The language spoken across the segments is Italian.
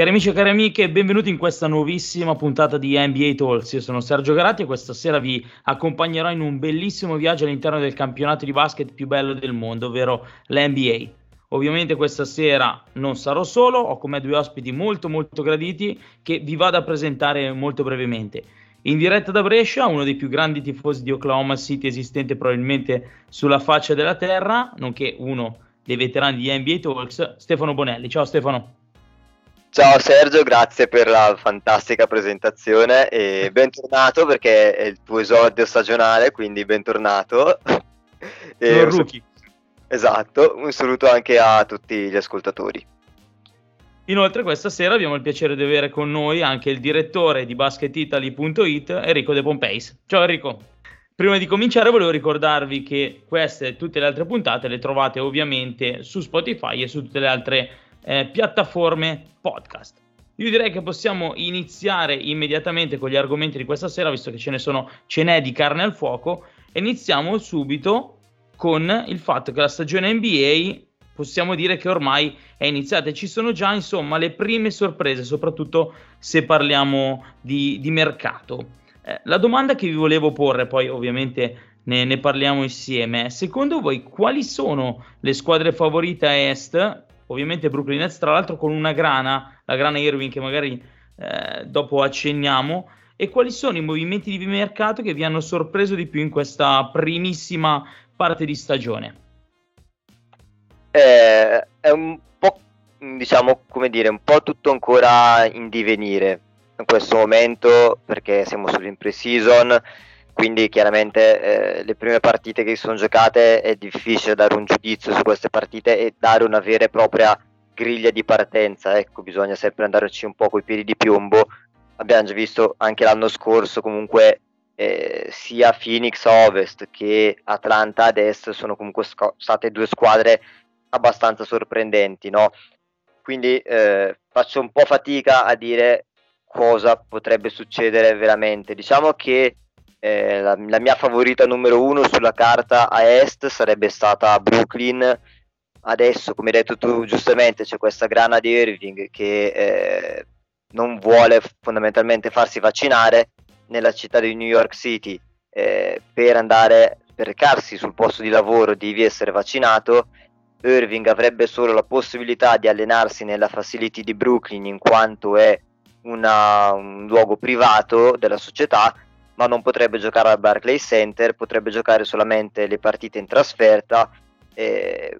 Cari amici e cari amiche, benvenuti in questa nuovissima puntata di NBA Talks. Io sono Sergio Garatti e questa sera vi accompagnerò in un bellissimo viaggio all'interno del campionato di basket più bello del mondo, ovvero l'NBA. Ovviamente questa sera non sarò solo, ho con me due ospiti molto molto graditi che vi vado a presentare molto brevemente. In diretta da Brescia, uno dei più grandi tifosi di Oklahoma City esistente probabilmente sulla faccia della terra, nonché uno dei veterani di NBA Talks, Stefano Bonelli. Ciao Stefano. Ciao Sergio, grazie per la fantastica presentazione e bentornato, perché è il tuo esordio stagionale, quindi bentornato. E un rookie. Esatto, un saluto anche a tutti gli ascoltatori. Inoltre questa sera abbiamo il piacere di avere con noi anche il direttore di basketitali.it, Enrico De Pompeis. Ciao Enrico. Prima di cominciare volevo ricordarvi che queste e tutte le altre puntate le trovate ovviamente su Spotify e su tutte le altre piattaforme podcast. Io direi che possiamo iniziare immediatamente con gli argomenti di questa sera, visto che ce n'è di carne al fuoco, e iniziamo subito con il fatto che la stagione NBA possiamo dire che ormai è iniziata e ci sono già insomma le prime sorprese, soprattutto se parliamo di mercato. La domanda che vi volevo porre, poi ovviamente ne parliamo insieme, secondo voi quali sono le squadre favorite a Est? Ovviamente Brooklyn Nets, tra l'altro con una grana, la grana Irving, che magari dopo accenniamo. E quali sono i movimenti di mercato che vi hanno sorpreso di più in questa primissima parte di stagione? È un po', diciamo, come dire, un po' tutto ancora in divenire in questo momento, perché siamo solo in pre-season, quindi chiaramente le prime partite che si sono giocate è difficile dare un giudizio su queste partite e dare una vera e propria griglia di partenza. Ecco, bisogna sempre andarci un po' coi piedi di piombo. Abbiamo già visto anche l'anno scorso comunque sia Phoenix a Ovest che Atlanta ad Est sono comunque state due squadre abbastanza sorprendenti, no? Quindi faccio un po' fatica a dire cosa potrebbe succedere veramente. Diciamo che la mia favorita numero uno sulla carta a Est sarebbe stata Brooklyn. Adesso, come hai detto tu giustamente, c'è questa grana di Irving che non vuole fondamentalmente farsi vaccinare nella città di New York City per recarsi sul posto di lavoro devi essere vaccinato. Irving avrebbe solo la possibilità di allenarsi nella facility di Brooklyn, in quanto è un luogo privato della società, ma non potrebbe giocare al Barclays Center, potrebbe giocare solamente le partite in trasferta.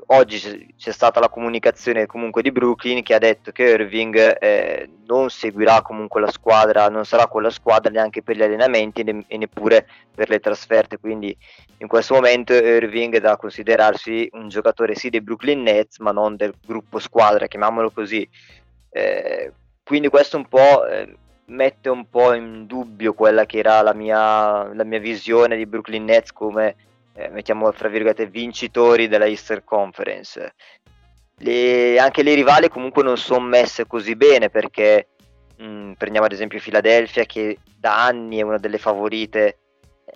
Oggi c'è stata la comunicazione comunque di Brooklyn che ha detto che Irving non seguirà comunque la squadra, non sarà con la squadra neanche per gli allenamenti e neppure per le trasferte, quindi in questo momento Irving è da considerarsi un giocatore sì dei Brooklyn Nets, ma non del gruppo squadra, chiamiamolo così. Quindi questo un po' mette un po' in dubbio quella che era la mia visione di Brooklyn Nets come, mettiamo tra virgolette, vincitori della Eastern Conference. Anche le rivali comunque non sono messe così bene, perché prendiamo ad esempio Philadelphia, che da anni è una delle favorite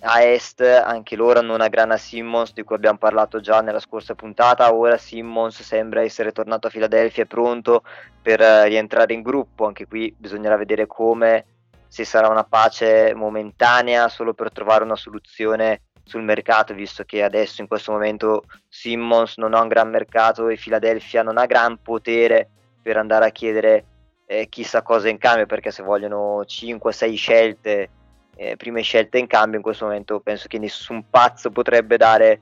a Est. Anche loro hanno una grana Simmons di cui abbiamo parlato già nella scorsa puntata. Ora Simmons sembra essere tornato a Philadelphia pronto per rientrare in gruppo. Anche qui bisognerà vedere come, se sarà una pace momentanea solo per trovare una soluzione sul mercato, visto che adesso in questo momento Simmons non ha un gran mercato e Philadelphia non ha gran potere per andare a chiedere chissà cosa in cambio, perché se vogliono 5-6 scelte, prime scelte in cambio, in questo momento penso che nessun pazzo potrebbe dare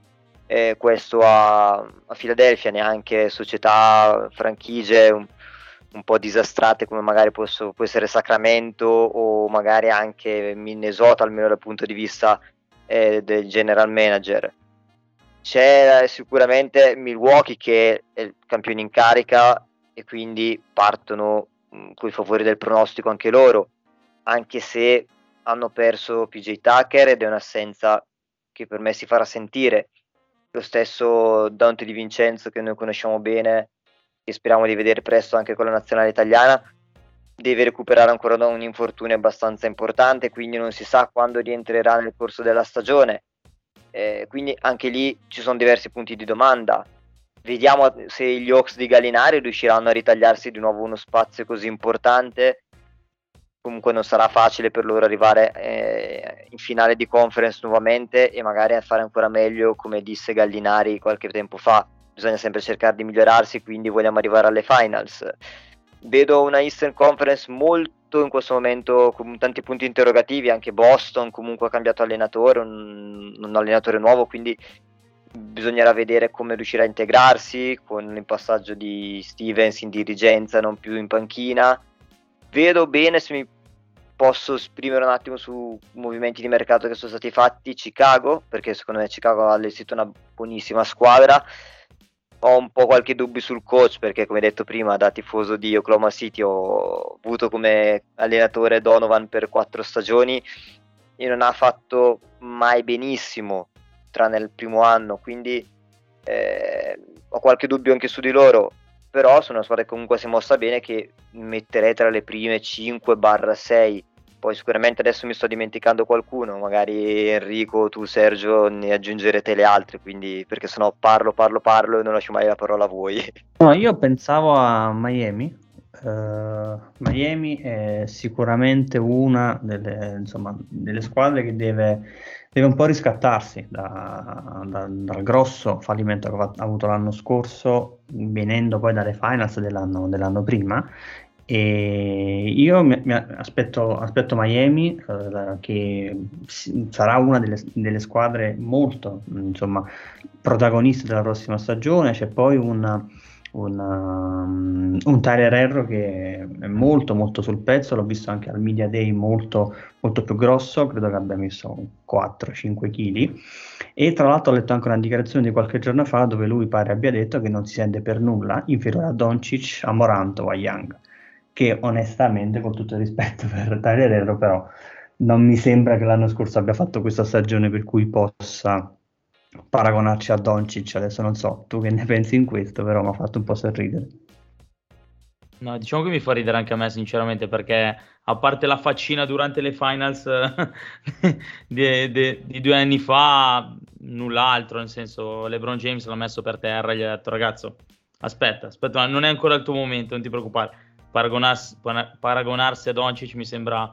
questo a Philadelphia, neanche società, franchigie un po' disastrate come magari può essere Sacramento o magari anche Minnesota, almeno dal punto di vista del general manager. C'è sicuramente Milwaukee che è il campione in carica e quindi partono coi favori del pronostico anche loro, anche se hanno perso PJ Tucker ed è un'assenza che per me si farà sentire. Lo stesso Dante Di Vincenzo, che noi conosciamo bene e speriamo di vedere presto anche con la nazionale italiana, deve recuperare ancora da un infortunio abbastanza importante, quindi non si sa quando rientrerà nel corso della stagione. Quindi anche lì ci sono diversi punti di domanda. Vediamo se gli Hawks di Gallinari riusciranno a ritagliarsi di nuovo uno spazio così importante. Comunque non sarà facile per loro arrivare in finale di conference nuovamente e magari a fare ancora meglio, come disse Gallinari qualche tempo fa. Bisogna sempre cercare di migliorarsi, quindi vogliamo arrivare alle finals. Vedo una Eastern Conference molto in questo momento con tanti punti interrogativi. Anche Boston comunque ha cambiato allenatore, un allenatore nuovo, quindi bisognerà vedere come riuscirà a integrarsi con il passaggio di Stevens in dirigenza, non più in panchina. Vedo bene, se mi posso esprimere un attimo su movimenti di mercato che sono stati fatti, Chicago, perché secondo me Chicago ha allestito una buonissima squadra. Ho un po' qualche dubbio sul coach, perché come detto prima, da tifoso di Oklahoma City, ho avuto come allenatore Donovan per 4 stagioni e non ha fatto mai benissimo, tranne il primo anno, quindi ho qualche dubbio anche su di loro, però sono una squadra che comunque si è mossa bene, che metterei tra le prime 5-6. Poi sicuramente adesso mi sto dimenticando qualcuno, magari Enrico, tu Sergio, ne aggiungerete le altre, quindi, perché sennò parlo e non lascio mai la parola a voi. No, io pensavo a Miami. Miami è sicuramente una delle squadre che deve un po' riscattarsi dal grosso fallimento che ha avuto l'anno scorso, venendo poi dalle finals dell'anno prima. E io mi aspetto Miami, che sarà una delle squadre molto protagonista della prossima stagione. C'è poi un Tyler Herro che è molto molto sul pezzo, l'ho visto anche al Media Day molto, molto più grosso, credo che abbia messo 4-5 kg. E tra l'altro ho letto anche una dichiarazione di qualche giorno fa dove lui pare abbia detto che non si sente per nulla inferiore a Doncic, a Morant o a Young, che onestamente, con tutto il rispetto per Tyler Herro, però non mi sembra che l'anno scorso abbia fatto questa stagione per cui possa paragonarci a Doncic. Adesso non so tu che ne pensi in questo, però mi ha fatto un po' sorridere. No, diciamo che mi fa ridere anche a me sinceramente, perché a parte la faccina durante le finals di 2 anni fa, null'altro, nel senso LeBron James l'ha messo per terra, gli ha detto ragazzo aspetta, non è ancora il tuo momento, non ti preoccupare. Paragonarsi a Doncic mi sembra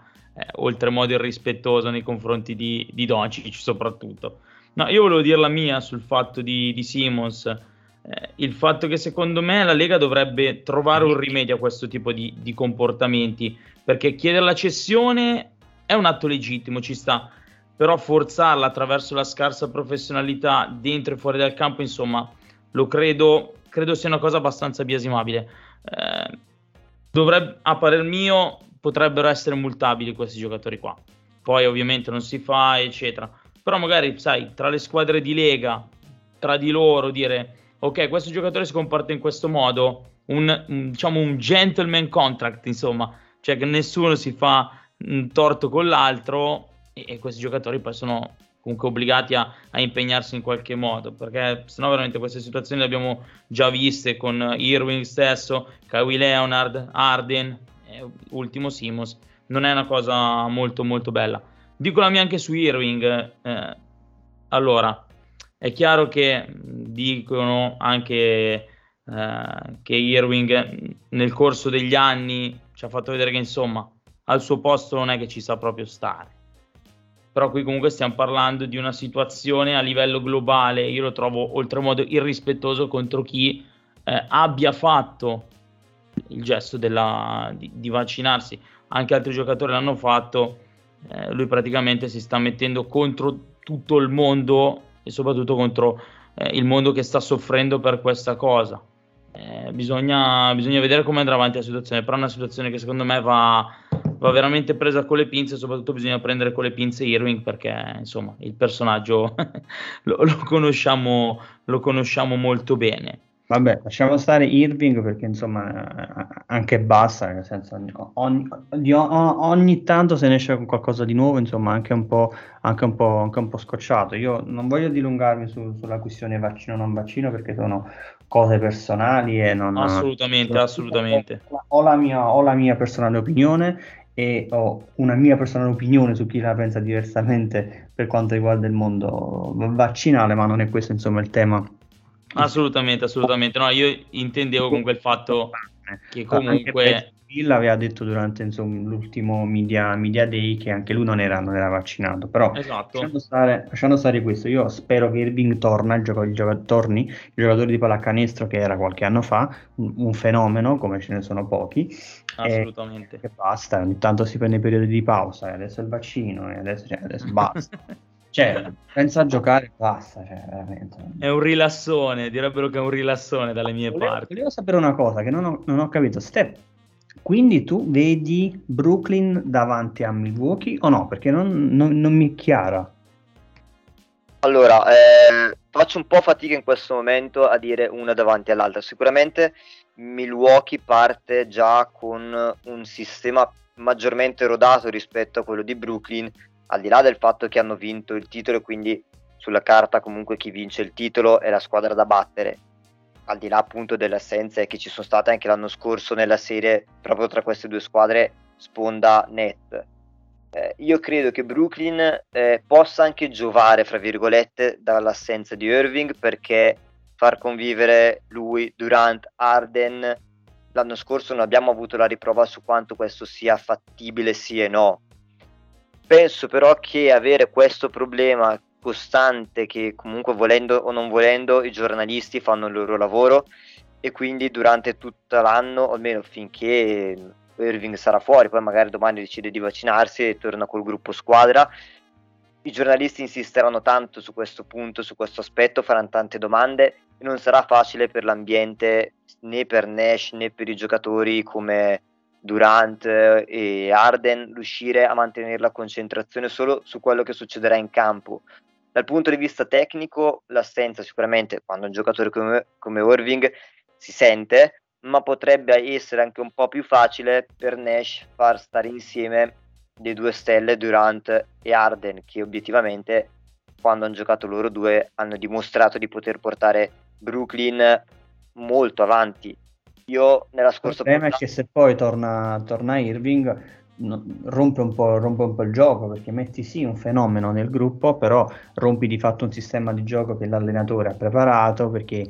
oltremodo irrispettoso nei confronti di Doncic soprattutto. No, io volevo dire la mia sul fatto di Simmons, il fatto che secondo me la Lega dovrebbe trovare un rimedio a questo tipo di comportamenti, perché chiedere la cessione è un atto legittimo, ci sta, però forzarla attraverso la scarsa professionalità dentro e fuori dal campo, insomma, lo credo sia una cosa abbastanza biasimabile. A parer mio potrebbero essere multabili questi giocatori qua, poi ovviamente non si fa eccetera, però magari sai, tra le squadre di Lega, tra di loro dire ok, questo giocatore si comporta in questo modo, un gentleman contract, insomma, cioè che nessuno si fa un torto con l'altro, e questi giocatori poi sono comunque obbligati a impegnarsi in qualche modo, perché sennò veramente queste situazioni le abbiamo già viste con Irving stesso, Kawhi Leonard, Harden, ultimo Simmons. Non è una cosa molto molto bella. Dico la mia anche su Irving. Allora, è chiaro che dicono anche che Irving nel corso degli anni ci ha fatto vedere che insomma al suo posto non è che ci sa proprio stare. Però qui comunque stiamo parlando di una situazione a livello globale, io lo trovo oltremodo irrispettoso contro chi abbia fatto il gesto di vaccinarsi, anche altri giocatori l'hanno fatto, lui praticamente si sta mettendo contro tutto il mondo e soprattutto contro il mondo che sta soffrendo per questa cosa. Bisogna vedere come andrà avanti la situazione, però è una situazione che secondo me va veramente presa con le pinze, soprattutto bisogna prendere con le pinze Irving, perché insomma il personaggio lo conosciamo molto bene. Vabbè, lasciamo stare Irving, perché insomma anche basta, nel senso ogni tanto se ne esce con qualcosa di nuovo, insomma anche un po' scocciato. Io non voglio dilungarmi sulla questione vaccino non vaccino, perché sono cose personali e non assolutamente ho la mia personale opinione e ho una mia personale opinione su chi la pensa diversamente per quanto riguarda il mondo vaccinale, ma non è questo insomma il tema Assolutamente, assolutamente. No, io intendevo con quel fatto che comunque Bill aveva detto durante, insomma, l'ultimo media day che anche lui non era vaccinato, però esatto. lasciando stare questo, io spero che Irving torni il giocatore di pallacanestro che era qualche anno fa, un fenomeno come ce ne sono pochi, assolutamente, e basta, ogni tanto si prende i periodi di pausa e adesso il vaccino e adesso basta. Cioè, pensa a giocare e basta, cioè, veramente. È un rilassone, direbbero che è un rilassone dalle mie parti. Volevo sapere una cosa che non ho capito, Steph. Quindi tu vedi Brooklyn davanti a Milwaukee o no? Perché non mi è chiara. Allora, faccio un po' fatica in questo momento a dire una davanti all'altra. Sicuramente Milwaukee parte già con un sistema maggiormente rodato rispetto a quello di Brooklyn, al di là del fatto che hanno vinto il titolo e quindi sulla carta comunque chi vince il titolo è la squadra da battere, al di là appunto delle assenze che ci sono state anche l'anno scorso nella serie proprio tra queste due squadre sponda net. Io credo che Brooklyn possa anche giovare, fra virgolette, dall'assenza di Irving, perché far convivere lui, Durant, Harden, l'anno scorso non abbiamo avuto la riprova su quanto questo sia fattibile, sì e no. Penso però che avere questo problema costante, che comunque volendo o non volendo i giornalisti fanno il loro lavoro, e quindi durante tutto l'anno, o almeno finché Irving sarà fuori, poi magari domani decide di vaccinarsi e torna col gruppo squadra, i giornalisti insisteranno tanto su questo punto, su questo aspetto, faranno tante domande e non sarà facile per l'ambiente, né per Nash né per i giocatori come Durant e Harden, riuscire a mantenere la concentrazione solo su quello che succederà in campo. Dal punto di vista tecnico l'assenza sicuramente quando un giocatore come Irving si sente, ma potrebbe essere anche un po' più facile per Nash far stare insieme le due stelle Durant e Harden, che obiettivamente quando hanno giocato loro due hanno dimostrato di poter portare Brooklyn molto avanti. Io nella scorsa puntata... Il problema è che se poi torna Irving rompe un po' il gioco, perché metti sì un fenomeno nel gruppo, però rompi di fatto un sistema di gioco che l'allenatore ha preparato, perché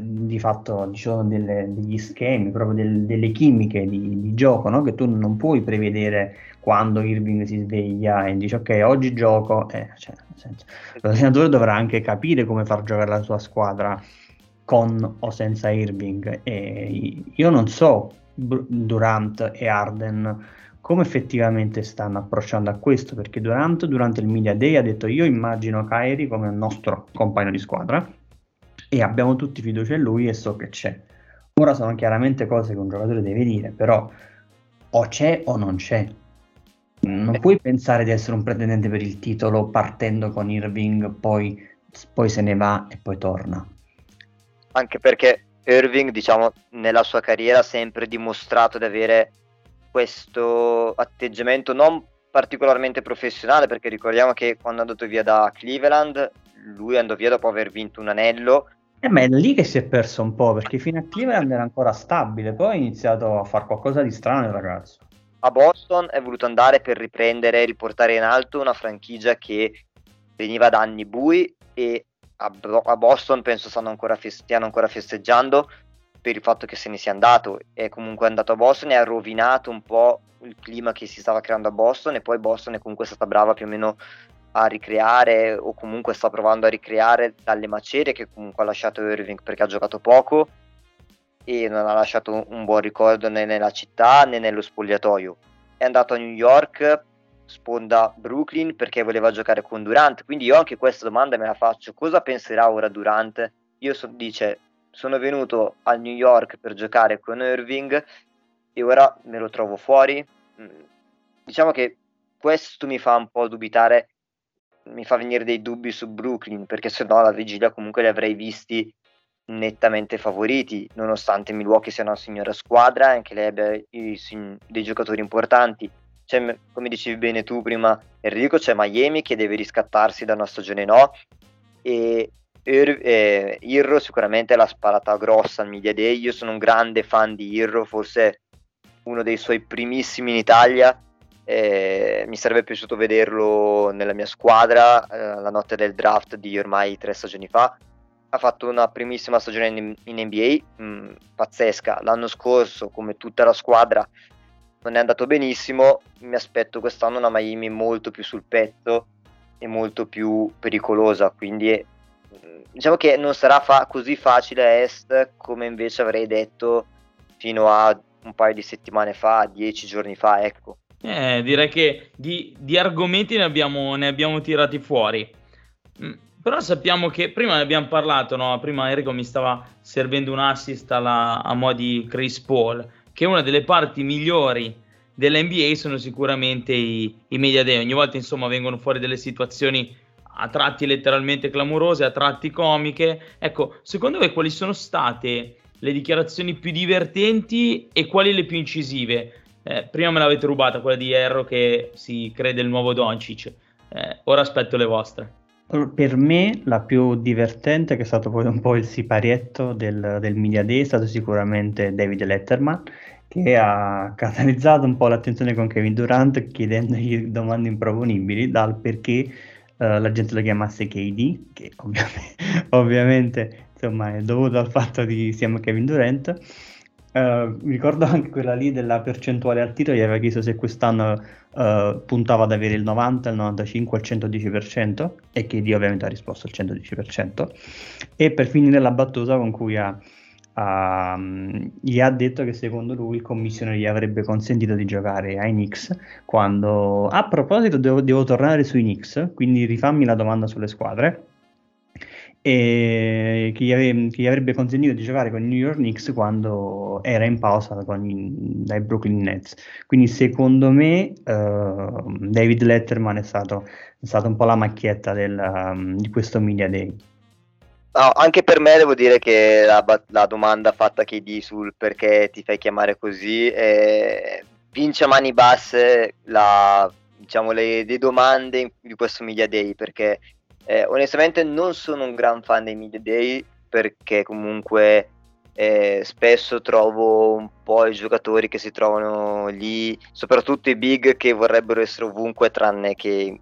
di fatto ci sono degli schemi, proprio delle chimiche di gioco, no? Che tu non puoi prevedere quando Irving si sveglia e dice ok oggi gioco, cioè, nel senso, l'allenatore dovrà anche capire come far giocare la sua squadra con o senza Irving, e io non so Durant e Harden come effettivamente stanno approcciando a questo, perché Durant durante il media day ha detto io immagino Kyrie come il nostro compagno di squadra e abbiamo tutti fiducia in lui e so che c'è. Ora sono chiaramente cose che un giocatore deve dire, però o c'è o non c'è. Non puoi pensare di essere un pretendente per il titolo partendo con Irving, poi se ne va e poi torna. Anche perché Irving, diciamo, nella sua carriera ha sempre dimostrato di avere questo atteggiamento non particolarmente professionale, perché ricordiamo che quando è andato via da Cleveland, lui andò via dopo aver vinto un anello. Ma è lì che si è perso un po', perché fino a Cleveland era ancora stabile, poi ha iniziato a fare qualcosa di strano il ragazzo. A Boston è voluto andare per riprendere e riportare in alto una franchigia che veniva da anni bui, e a Boston penso stiano ancora festeggiando per il fatto che se ne sia andato. È comunque andato a Boston e ha rovinato un po' il clima che si stava creando a Boston, e poi Boston è comunque stata brava più o meno a ricreare, o comunque sta provando a ricreare dalle macerie che comunque ha lasciato Irving, perché ha giocato poco e non ha lasciato un buon ricordo né nella città né nello spogliatoio. È andato a New York, sponda Brooklyn, perché voleva giocare con Durant, quindi io anche questa domanda me la faccio: cosa penserà ora Durant? Dice sono venuto a New York per giocare con Irving e ora me lo trovo fuori. Diciamo che questo mi fa un po' dubitare, mi fa venire dei dubbi su Brooklyn, perché se no alla vigilia comunque li avrei visti nettamente favoriti, nonostante Milwaukee sia una signora squadra, anche lei abbia dei giocatori importanti. C'è, come dicevi bene tu prima Enrico, c'è Miami che deve riscattarsi da una stagione no, e Irro sicuramente l'ha sparata grossa al media day. Io sono un grande fan di Irro, forse uno dei suoi primissimi in Italia, mi sarebbe piaciuto vederlo nella mia squadra la notte del draft di ormai 3 stagioni fa, ha fatto una primissima stagione in NBA pazzesca. L'anno scorso, come tutta la squadra, non è andato benissimo. Mi aspetto quest'anno una Miami molto più sul petto e molto più pericolosa, quindi diciamo che non sarà così facile a est come invece avrei detto fino a un paio di settimane fa, 10 giorni fa, ecco. Direi che di argomenti ne abbiamo tirati fuori, però sappiamo che prima ne abbiamo parlato, no? Prima Enrico mi stava servendo un assist a mo' di Chris Paul, che una delle parti migliori dell'NBA sono sicuramente i media day. Ogni volta insomma vengono fuori delle situazioni a tratti letteralmente clamorose, a tratti comiche. Ecco, secondo voi quali sono state le dichiarazioni più divertenti e quali le più incisive? Prima me l'avete rubata, quella di Herro che si crede il nuovo Doncic. Ora aspetto le vostre. Per me la più divertente, che è stato poi un po' il siparietto del media day, è stato sicuramente David Letterman, che ha catalizzato un po' l'attenzione con Kevin Durant chiedendogli domande improponibili, dal perché la gente lo chiamasse KD, che ovviamente insomma è dovuto al fatto che siamo Kevin Durant. Mi ricordo anche quella lì della percentuale al tiro, gli aveva chiesto se quest'anno puntava ad avere il 90, il 95, il 110%, e KD ovviamente ha risposto al 110%. E per finire la battuta con cui gli ha detto che secondo lui il commissioner gli avrebbe consentito di giocare ai Knicks, quando a proposito devo tornare sui Knicks, quindi rifammi la domanda sulle squadre, e che gli avrebbe consentito di giocare con i New York Knicks quando era in pausa dai Brooklyn Nets. Quindi secondo me David Letterman è stato un po' la macchietta di questo media day. No, anche per me devo dire che la domanda fatta a KD sul perché ti fai chiamare così vince a mani basse le domande di questo media day, perché onestamente non sono un gran fan dei media day, perché comunque spesso trovo un po' i giocatori che si trovano lì, soprattutto i big, che vorrebbero essere ovunque tranne che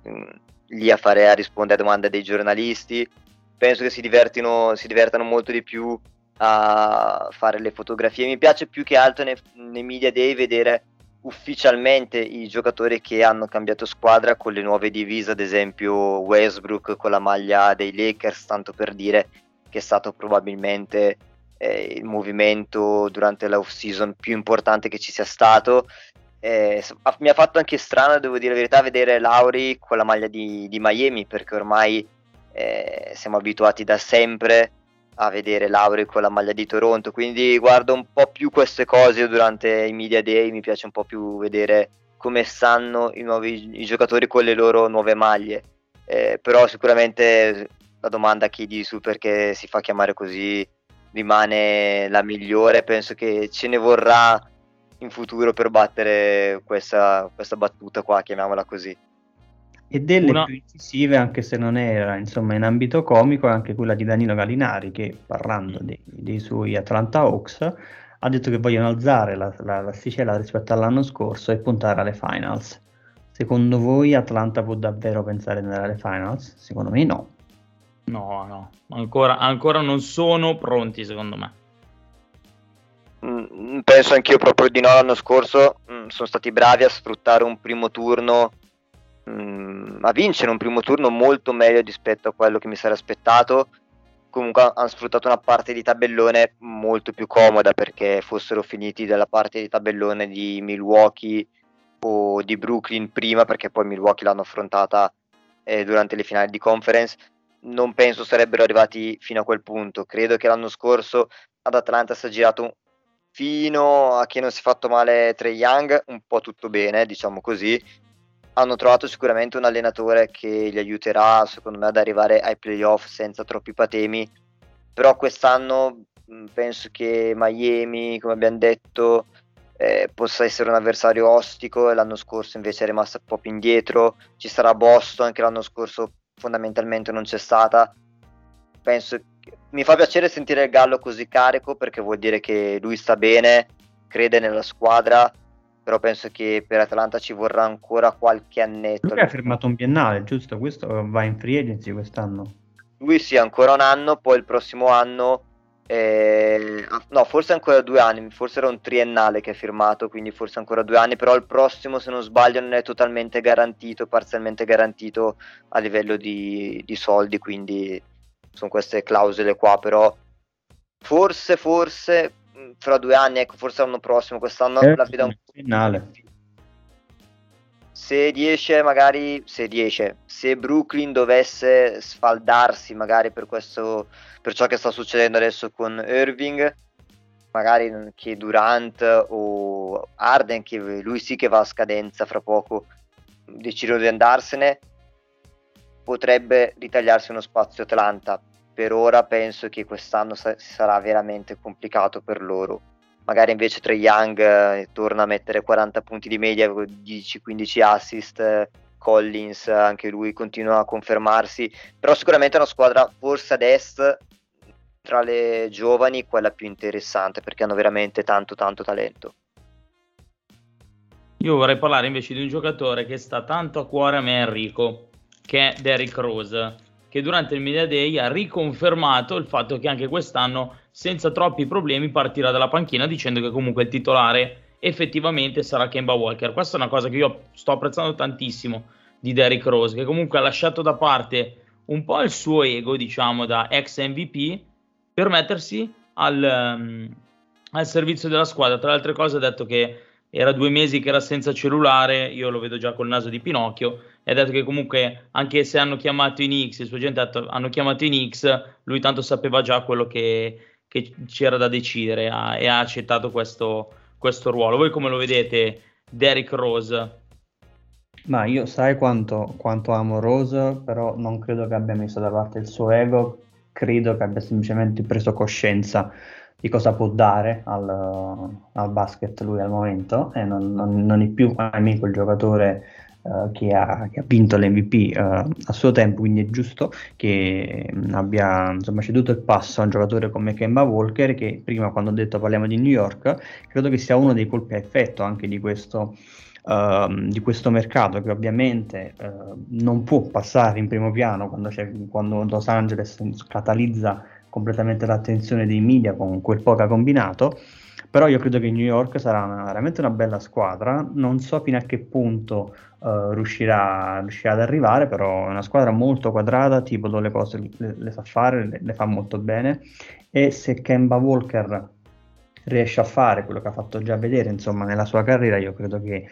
lì a rispondere a domande dei giornalisti. Penso che si divertano molto di più a fare le fotografie. Mi piace più che altro nei media day vedere ufficialmente i giocatori che hanno cambiato squadra con le nuove divise, ad esempio Westbrook con la maglia dei Lakers, tanto per dire che è stato probabilmente il movimento durante l'off season più importante che ci sia stato. Mi ha fatto anche strano, devo dire la verità, vedere Lauri con la maglia di Miami, perché ormai siamo abituati da sempre a vedere Lauri con la maglia di Toronto, quindi guardo un po' più queste cose durante i media day. Mi piace un po' più vedere come stanno i giocatori con le loro nuove maglie, però sicuramente la domanda a KD su perché si fa chiamare così rimane la migliore. Penso che ce ne vorrà in futuro per battere questa battuta qua, chiamiamola così. E delle più incisive, anche se non era insomma in ambito comico, anche quella di Danilo Gallinari, che parlando dei suoi Atlanta Hawks ha detto che vogliono alzare la l'asticella rispetto all'anno scorso e puntare alle finals. Secondo voi Atlanta può davvero pensare di andare alle finals? Secondo me no, ancora non sono pronti, secondo me. Penso anch'io proprio di no. L'anno scorso sono stati bravi a sfruttare un primo turno, a vincere un primo turno molto meglio rispetto a quello che mi sarei aspettato. Comunque hanno sfruttato una parte di tabellone molto più comoda, perché fossero finiti dalla parte di tabellone di Milwaukee o di Brooklyn prima, perché poi Milwaukee l'hanno affrontata durante le finali di conference. Non penso sarebbero arrivati fino a quel punto. Credo che l'anno scorso ad Atlanta si è girato fino a che non si è fatto male Trae Young, un po' tutto bene, diciamo così. Hanno trovato sicuramente un allenatore che li aiuterà, secondo me, ad arrivare ai playoff senza troppi patemi. Però quest'anno penso che Miami, come abbiamo detto, possa essere un avversario ostico. L'anno scorso invece è rimasta un po' più indietro. Ci sarà Boston, che l'anno scorso fondamentalmente non c'è stata. Penso che... Mi fa piacere sentire il Gallo così carico, perché vuol dire che lui sta bene, crede nella squadra. Però penso che per Atlanta ci vorrà ancora qualche annetto. Lui ha firmato un biennale, giusto? Questo va in free agency quest'anno. lui sia ancora un anno, poi il prossimo anno no, forse ancora 2 anni, forse era un triennale che ha firmato, quindi forse ancora 2 anni, però il prossimo, se non sbaglio, non è totalmente garantito, parzialmente garantito a livello di soldi, quindi sono queste clausole qua. Però forse fra 2 anni, ecco, forse l'anno prossimo, quest'anno la vedo un po' finale. Se riesce, magari, se Brooklyn dovesse sfaldarsi, magari per ciò che sta succedendo adesso con Irving, magari anche Durant o Harden, che lui sì che va a scadenza fra poco, decidono di andarsene, potrebbe ritagliarsi uno spazio Atlanta. Per ora penso che quest'anno sarà veramente complicato per loro. Magari invece Trae Young torna a mettere 40 punti di media, 10-15 assist, Collins anche lui continua a confermarsi, però sicuramente è una squadra, forse ad est, tra le giovani, quella più interessante, perché hanno veramente tanto talento. Io vorrei parlare invece di un giocatore che sta tanto a cuore a me, Enrico, che è Derrick Rose, che durante il Media Day ha riconfermato il fatto che anche quest'anno senza troppi problemi partirà dalla panchina, dicendo che comunque il titolare effettivamente sarà Kemba Walker. Questa è una cosa che io sto apprezzando tantissimo di Derrick Rose, che comunque ha lasciato da parte un po' il suo ego, diciamo, da ex MVP, per mettersi al servizio della squadra. Tra le altre cose ha detto che era 2 mesi che era senza cellulare, io lo vedo già col naso di Pinocchio, e ha detto che comunque, anche se hanno chiamato i Knicks, il suo agente ha detto hanno chiamato i Knicks, lui tanto sapeva già quello che c'era da decidere, e ha accettato questo ruolo. Voi come lo vedete Derrick Rose? Ma io, sai quanto amo Rose, però non credo che abbia messo da parte il suo ego, credo che abbia semplicemente preso coscienza di cosa può dare al basket lui al momento, e non è più amico il giocatore che ha vinto l'MVP a suo tempo, quindi è giusto che abbia, insomma, ceduto il passo a un giocatore come Kemba Walker, che prima, quando ho detto parliamo di New York, credo che sia uno dei colpi a effetto anche di questo mercato, che ovviamente non può passare in primo piano quando Los Angeles catalizza completamente l'attenzione dei media con quel poco ha combinato. Però io credo che New York sarà veramente una bella squadra, non so fino a che punto riuscirà ad arrivare, però è una squadra molto quadrata, tipo le cose le sa fare, le fa molto bene, e se Kemba Walker riesce a fare quello che ha fatto già vedere, insomma, nella sua carriera, io credo che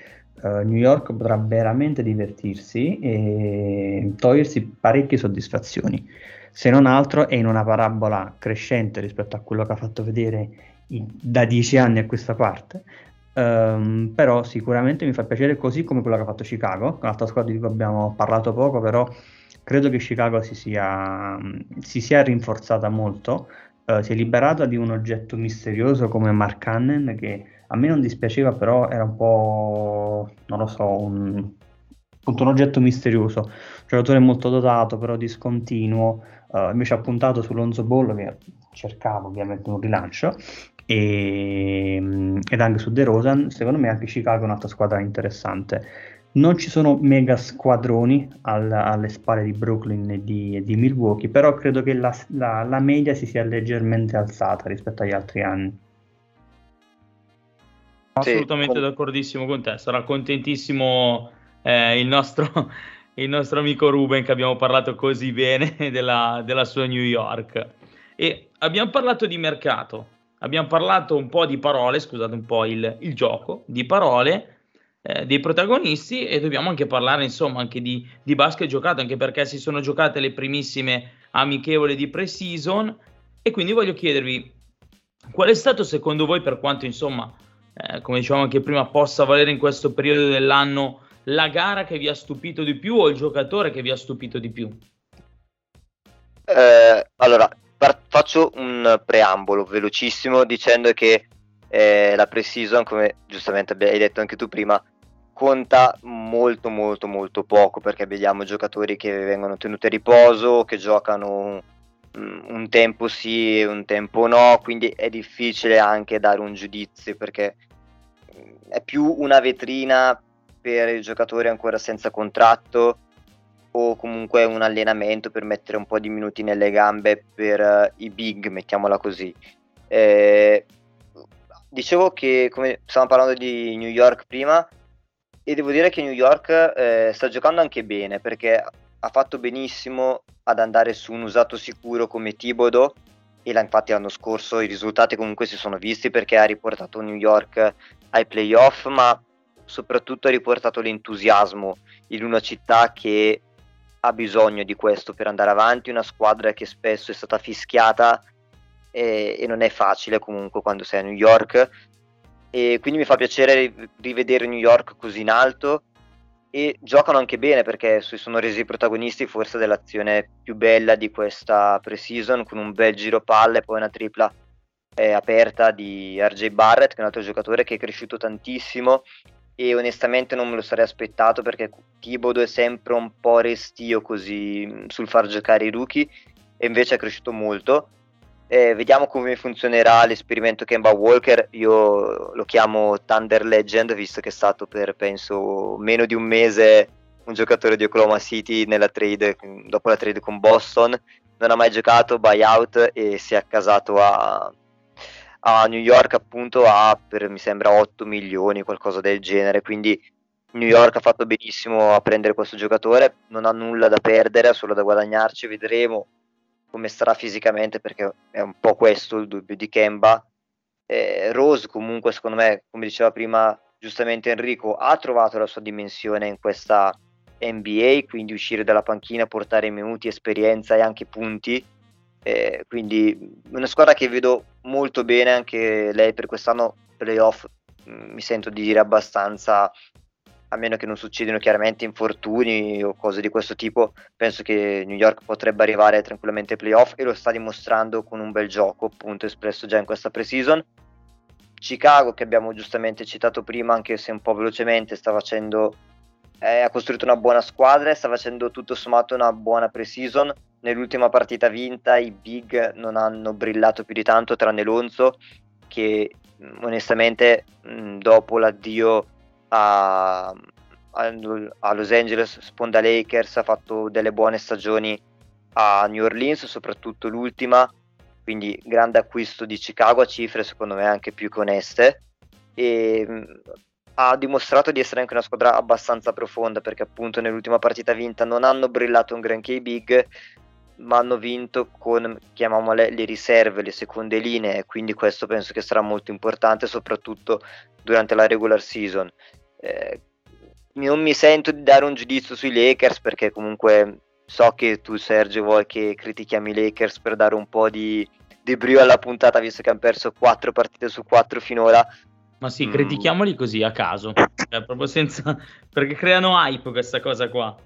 New York potrà veramente divertirsi e togliersi parecchie soddisfazioni. Se non altro è in una parabola crescente rispetto a quello che ha fatto vedere da 10 anni a questa parte, però sicuramente mi fa piacere, così come quello che ha fatto Chicago, un'altra squadra di cui abbiamo parlato poco, però credo che Chicago si sia rinforzata molto, si è liberata di un oggetto misterioso come Mark Cannon, che a me non dispiaceva, però era un po', non lo so, un oggetto misterioso, un giocatore molto dotato però discontinuo. Invece ha puntato su Lonzo Ball, che cercava ovviamente un rilancio, ed anche su DeRozan. Secondo me anche Chicago è un'altra squadra interessante. Non ci sono mega squadroni alle spalle di Brooklyn e di Milwaukee, però credo che la media si sia leggermente alzata rispetto agli altri anni. Assolutamente sì, d'accordissimo con te, sarà contentissimo il nostro amico Ruben, che abbiamo parlato così bene della sua New York. E abbiamo parlato di mercato, abbiamo parlato un po' di parole, scusate un po' il gioco di parole, dei protagonisti, e dobbiamo anche parlare, insomma, anche di basket giocato, anche perché si sono giocate le primissime amichevole di pre-season, e quindi voglio chiedervi qual è stato, secondo voi, per quanto, insomma, come dicevamo anche prima, possa valere in questo periodo dell'anno, la gara che vi ha stupito di più o il giocatore che vi ha stupito di più? Allora, faccio un preambolo velocissimo dicendo che la pre-season, come giustamente hai detto anche tu prima, conta molto poco, perché abbiamo giocatori che vengono tenuti a riposo, che giocano un tempo sì, un tempo no, quindi è difficile anche dare un giudizio, perché è più una vetrina per i giocatori ancora senza contratto o comunque un allenamento per mettere un po' di minuti nelle gambe per i big, mettiamola così. Dicevo che, come stavamo parlando di New York prima, e devo dire che New York sta giocando anche bene, perché ha fatto benissimo ad andare su un usato sicuro come Thibodeau, e infatti l'anno scorso i risultati comunque si sono visti, perché ha riportato New York ai playoff, ma soprattutto ha riportato l'entusiasmo in una città che ha bisogno di questo per andare avanti, una squadra che spesso è stata fischiata e non è facile comunque quando sei a New York, e quindi mi fa piacere rivedere New York così in alto. E giocano anche bene, perché si sono resi protagonisti forse dell'azione più bella di questa pre-season, con un bel giro palla e poi una tripla aperta di RJ Barrett, che è un altro giocatore che è cresciuto tantissimo, e onestamente non me lo sarei aspettato, perché Thibodeau è sempre un po' restio così sul far giocare i rookie, e invece è cresciuto molto. Vediamo come funzionerà l'esperimento Kemba Walker. Io lo chiamo Thunder Legend, visto che è stato per penso meno di un mese un giocatore di Oklahoma City nella trade, dopo la trade con Boston. Non ha mai giocato, buyout, e si è accasato a New York, appunto, per mi sembra 8 milioni, qualcosa del genere. Quindi New York ha fatto benissimo a prendere questo giocatore, non ha nulla da perdere, ha solo da guadagnarci. Vedremo come sarà fisicamente, perché è un po' questo il dubbio di Kemba. Rose comunque, secondo me, come diceva prima giustamente Enrico, ha trovato la sua dimensione in questa NBA, quindi uscire dalla panchina, portare minuti, esperienza e anche punti, quindi una squadra che vedo molto bene anche lei per quest'anno. Playoff mi sento di dire abbastanza, a meno che non succedano chiaramente infortuni o cose di questo tipo, penso che New York potrebbe arrivare tranquillamente ai playoff, e lo sta dimostrando con un bel gioco, appunto, espresso già in questa pre-season. Chicago, che abbiamo giustamente citato prima, anche se un po' velocemente, ha costruito una buona squadra e sta facendo tutto sommato una buona pre-season. Nell'ultima partita vinta i big non hanno brillato più di tanto, tranne Lonzo, che onestamente dopo l'addio a Los Angeles, sponda Lakers, ha fatto delle buone stagioni a New Orleans, soprattutto l'ultima, quindi grande acquisto di Chicago a cifre secondo me anche più che oneste, e ha dimostrato di essere anche una squadra abbastanza profonda, perché appunto nell'ultima partita vinta non hanno brillato un granché i big, ma hanno vinto con, chiamiamole, le riserve, le seconde linee, quindi questo penso che sarà molto importante soprattutto durante la regular season. Non mi sento di dare un giudizio sui Lakers, perché comunque so che tu, Sergio, vuoi che critichiamo i Lakers per dare un po' di brio alla puntata, visto che hanno perso 4 partite su 4 finora. Ma sì, critichiamoli così a caso, proprio senza, perché creano hype questa cosa qua.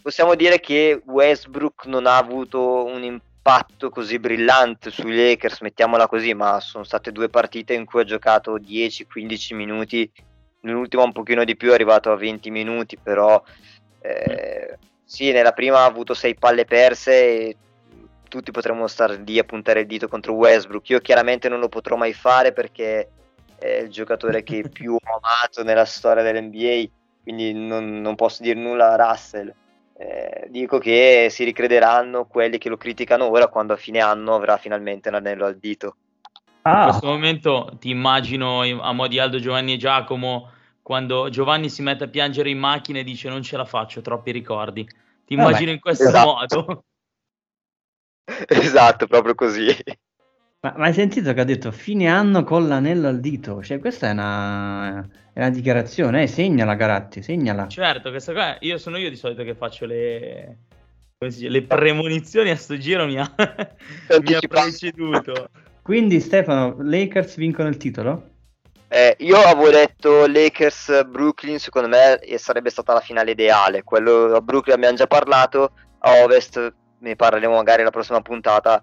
Possiamo dire che Westbrook non ha avuto un impatto così brillante sui Lakers, mettiamola così, ma sono state 2 partite in cui ha giocato 10-15 minuti, nell'ultima un pochino di più, è arrivato a 20 minuti, però sì, nella prima ha avuto 6 palle perse e tutti potremmo star lì a puntare il dito contro Westbrook. Io chiaramente non lo potrò mai fare, perché è il giocatore che più ho amato nella storia dell'NBA, quindi non posso dire nulla a Russell. Dico che si ricrederanno quelli che lo criticano ora, quando a fine anno avrà finalmente un anello al dito. In questo momento ti immagino a mo' di Aldo, Giovanni e Giacomo, quando Giovanni si mette a piangere in macchina e dice: non ce la faccio, troppi ricordi. Ti immagino in questo modo. Esatto, proprio così. Ma hai sentito che ha detto fine anno con l'anello al dito? Cioè, questa è una dichiarazione, segnala Garatti, segnala. Certo, questa qua sono io di solito che faccio le premonizioni, a sto giro mi ha preceduto. Quindi Stefano, Lakers vincono il titolo? Io avevo detto Lakers Brooklyn, secondo me sarebbe stata la finale ideale. Quello a Brooklyn abbiamo già parlato, a Ovest ne parleremo magari la prossima puntata.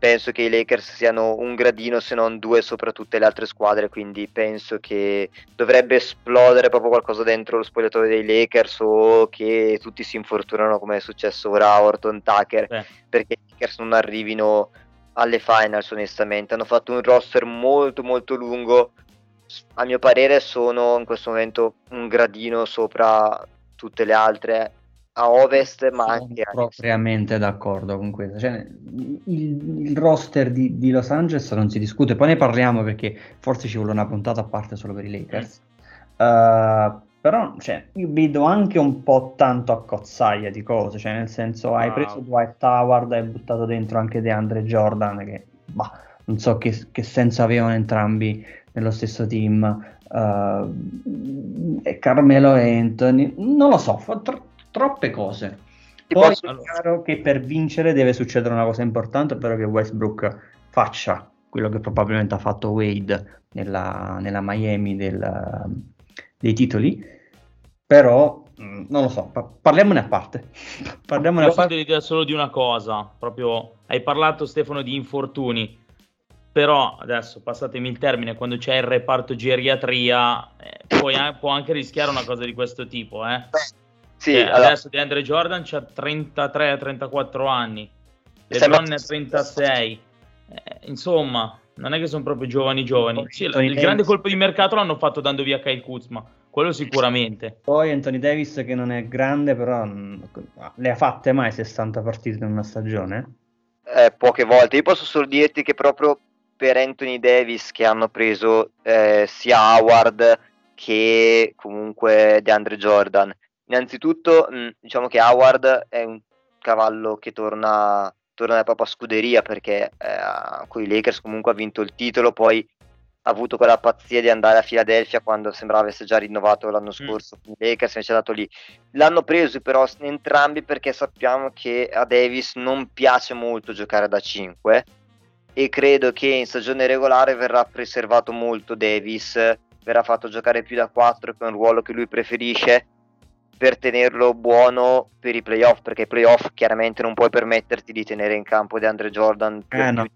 Penso che i Lakers siano un gradino, se non 2, sopra tutte le altre squadre, quindi penso che dovrebbe esplodere proprio qualcosa dentro lo spogliatoio dei Lakers, o che tutti si infortunano come è successo ora a Orton Tucker, perché i Lakers non arrivino alle finals. Onestamente hanno fatto un roster molto molto lungo, a mio parere sono in questo momento un gradino sopra tutte le altre, a ovest, ma anche propriamente est. D'accordo con questo, cioè, il roster di Los Angeles non si discute, poi ne parliamo perché forse ci vuole una puntata a parte solo per i Lakers. Però cioè, io vedo anche un po' tanto a cozzaia di cose, cioè nel senso hai preso Dwight Howard e hai buttato dentro anche DeAndre Jordan, che bah, non so che senso avevano entrambi nello stesso team, e Carmelo e Anthony, non lo so, troppe cose. Poi è chiaro che per vincere deve succedere una cosa importante, ovvero che Westbrook faccia quello che probabilmente ha fatto Wade nella Miami dei titoli, però non lo so, parliamone a parte. Parliamone a parte. Io devo dire solo di una cosa, proprio hai parlato, Stefano, di infortuni, però adesso passatemi il termine, quando c'è il reparto geriatria può anche rischiare una cosa di questo tipo, eh? Sì, allora. Adesso DeAndre Jordan c'ha 33-34 anni, LeBron ne ha 36, insomma non è che sono proprio giovani. Sì, il grande colpo di mercato l'hanno fatto dando via Kyle Kuzma, quello sicuramente. Poi Anthony Davis, che non è grande, però le ha fatte mai 60 partite in una stagione? Poche volte. Io posso solo dirti che proprio per Anthony Davis che hanno preso sia Howard che comunque DeAndre Jordan. Innanzitutto diciamo che Howard è un cavallo che torna alla propria scuderia, perché con i Lakers comunque ha vinto il titolo, poi ha avuto quella pazzia di andare a Philadelphia quando sembrava avesse già rinnovato l'anno scorso con i Lakers, invece è andato lì. L'hanno preso però entrambi perché sappiamo che a Davis non piace molto giocare da 5, e credo che in stagione regolare verrà preservato molto Davis, verrà fatto giocare più da 4, che è un ruolo che lui preferisce, per tenerlo buono per i playoff, perché i playoff chiaramente non puoi permetterti di tenere in campo DeAndre Jordan per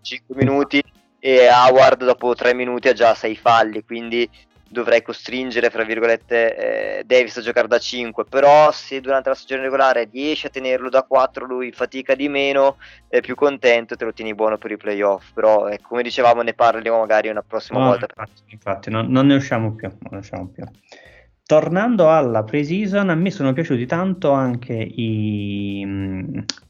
5 minuti, e Howard dopo 3 minuti ha già 6 falli, quindi dovrei costringere, fra virgolette, Davis a giocare da 5, però se durante la stagione regolare riesci a tenerlo da 4, lui fatica di meno, è più contento, te lo tieni buono per i playoff. Però come dicevamo, ne parliamo magari una prossima volta. Infatti non ne usciamo più. Tornando alla pre-season, a me sono piaciuti tanto anche i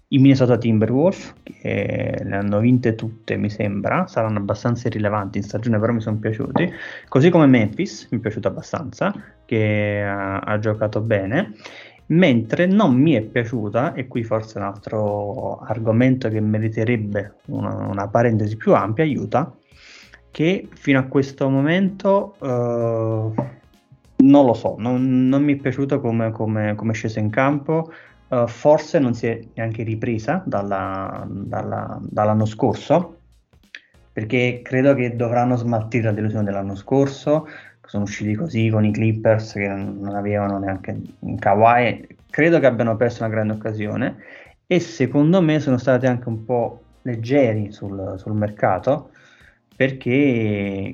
Minnesota Timberwolves, che le hanno vinte tutte, mi sembra, saranno abbastanza irrilevanti in stagione, però mi sono piaciuti, così come Memphis, mi è piaciuto abbastanza, che ha giocato bene, mentre non mi è piaciuta, e qui forse è un altro argomento che meriterebbe una parentesi più ampia, Utah, che fino a questo momento non lo so, non mi è piaciuto come è sceso in campo. Forse non si è neanche ripresa dall'anno scorso, perché credo che dovranno smaltire la delusione dell'anno scorso. Sono usciti così con i Clippers, che non avevano neanche un Kawhi. Credo che abbiano perso una grande occasione, e secondo me sono stati anche un po' leggeri sul mercato, perché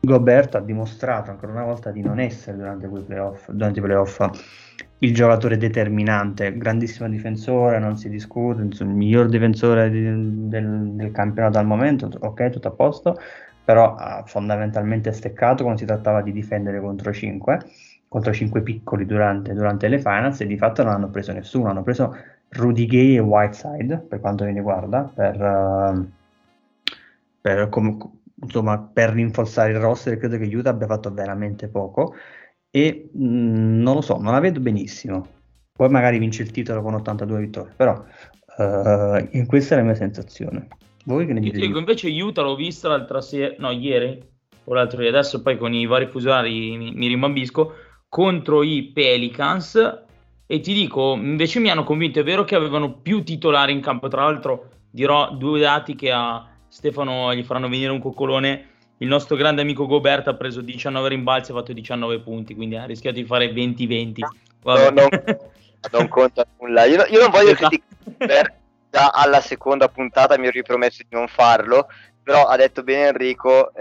Gobert ha dimostrato ancora una volta di non essere durante i playoff il giocatore determinante. Grandissimo difensore, non si discute, insomma, il miglior difensore del campionato al momento, ok, tutto a posto, però ha fondamentalmente steccato quando si trattava di difendere contro 5 piccoli durante le finals, e di fatto non hanno preso nessuno, hanno preso Rudy Gay e Whiteside per quanto mi riguarda, per rinforzare il roster. Credo che Utah abbia fatto veramente poco, e non lo so, non la vedo benissimo. Poi magari vince il titolo con 82 vittorie, però questa è la mia sensazione. Voi che ne dite? Io dico, invece Utah l'ho vista l'altra sera, no, ieri o l'altro ieri, adesso poi con i vari fusi orari mi rimbambisco, contro i Pelicans, e ti dico, invece mi hanno convinto. È vero che avevano più titolari in campo, tra l'altro dirò due dati che ha Stefano, gli faranno venire un coccolone. Il nostro grande amico Gobert ha preso 19 rimbalzi e ha fatto 19 punti, quindi ha rischiato di fare 20-20. Vabbè. Non conta nulla. Io non voglio criticare Gobert, già alla seconda puntata mi ero ripromesso di non farlo, però ha detto bene Enrico,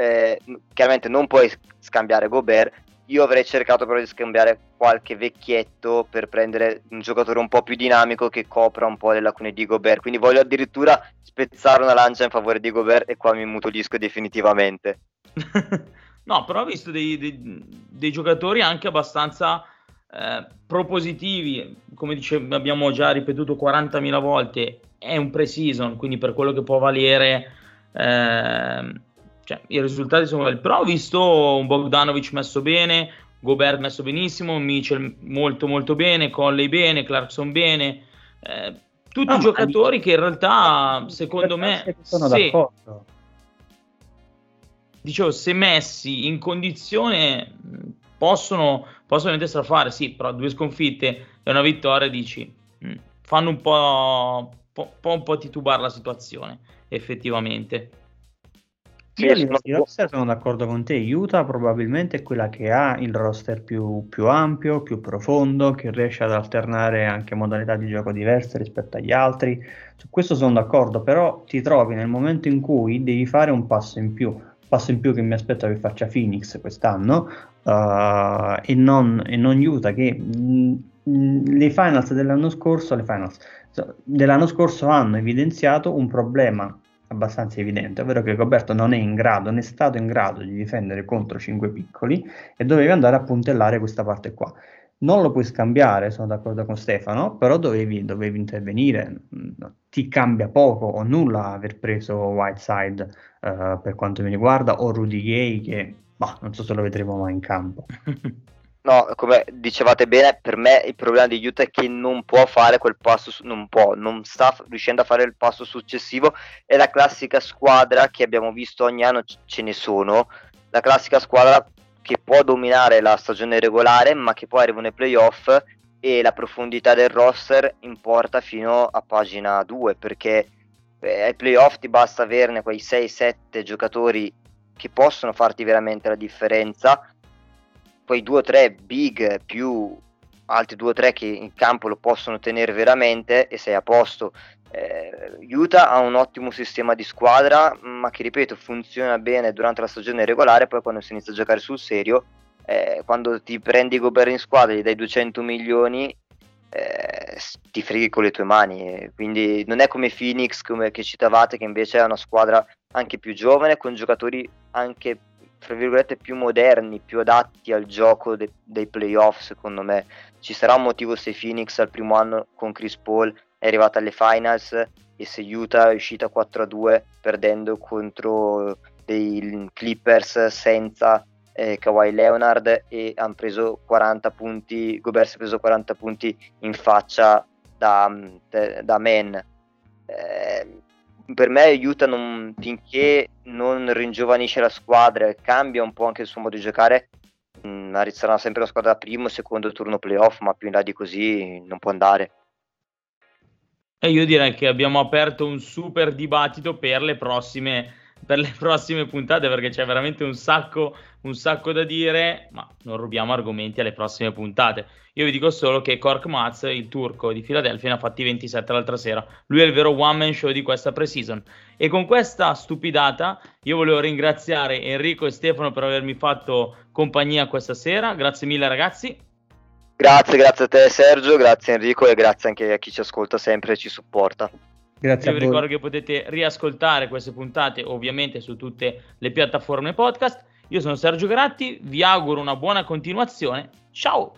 chiaramente non puoi scambiare Gobert. Io avrei cercato però di scambiare qualche vecchietto per prendere un giocatore un po' più dinamico, che copra un po' le lacune di Gobert, quindi voglio addirittura spezzare una lancia in favore di Gobert, e qua mi mutolisco definitivamente. No, però ho visto dei giocatori anche abbastanza propositivi, come abbiamo già ripetuto 40.000 volte, è un pre-season, quindi per quello che può valere cioè, i risultati sono belli, però ho visto un Bogdanovic messo bene, Gobert messo benissimo, Mitchell molto molto bene, Conley bene, Clarkson bene, tutti giocatori che in realtà secondo me sono d'accordo. Dicevo, se messi in condizione possono veramente strafare, sì, però due sconfitte e una vittoria dici fanno un po' titubare la situazione effettivamente. Io sì, di roster sono d'accordo con te. Utah probabilmente è quella che ha il roster più ampio, più profondo, che riesce ad alternare anche modalità di gioco diverse rispetto agli altri. Su questo sono d'accordo, però ti trovi nel momento in cui devi fare un passo in più che mi aspetto che faccia Phoenix quest'anno e non Utah, che le finals dell'anno scorso hanno evidenziato un problema abbastanza evidente, ovvero che Roberto non è in grado, non è stato in grado di difendere contro 5 piccoli e dovevi andare a puntellare questa parte qua. Non lo puoi scambiare, sono d'accordo con Stefano, però dovevi intervenire. Ti cambia poco o nulla aver preso Whiteside per quanto mi riguarda, o Rudy Gay, che non so se lo vedremo mai in campo. No, come dicevate bene, per me il problema di Utah è che non può fare quel passo, non sta riuscendo a fare il passo successivo. È la classica squadra che abbiamo visto ogni anno, ce ne sono, la classica squadra che può dominare la stagione regolare, ma che poi arrivano nei playoff e la profondità del roster importa fino a pagina 2, perché ai playoff ti basta averne quei 6-7 giocatori che possono farti veramente la differenza, poi 2-3 big più altri 2-3 che in campo lo possono tenere veramente e sei a posto. Utah ha un ottimo sistema di squadra, ma che ripeto funziona bene durante la stagione regolare, poi quando si inizia a giocare sul serio, quando ti prendi Gobert in squadra, gli dai 200 milioni, ti freghi con le tue mani. Quindi non è come Phoenix, come che citavate, che invece è una squadra anche più giovane, con giocatori anche tra virgolette più moderni, più adatti al gioco dei playoff. Secondo me ci sarà un motivo se Phoenix al primo anno con Chris Paul è arrivata alle finals e se Utah è uscita 4-2 perdendo contro dei Clippers senza Kawhi Leonard e hanno preso 40 punti, Gobert si è preso 40 punti in faccia da Man. Per me Utah finché non ringiovanisce la squadra e cambia un po' anche il suo modo di giocare, sarà sempre la squadra da primo e secondo turno playoff, ma più in là di così non può andare. E io direi che abbiamo aperto un super dibattito per le prossime puntate, perché c'è veramente un sacco da dire, ma non rubiamo argomenti alle prossime puntate. Io vi dico solo che Kork Maz, il turco di Philadelphia, ne ha fatti 27 l'altra sera. Lui è il vero one man show di questa pre-season. E con questa stupidata io volevo ringraziare Enrico e Stefano per avermi fatto compagnia questa sera. Grazie mille ragazzi. Grazie a te Sergio, grazie Enrico e grazie anche a chi ci ascolta sempre e ci supporta. Grazie. Io vi ricordo che potete riascoltare queste puntate ovviamente su tutte le piattaforme podcast. Io sono Sergio Garatti, vi auguro una buona continuazione, ciao!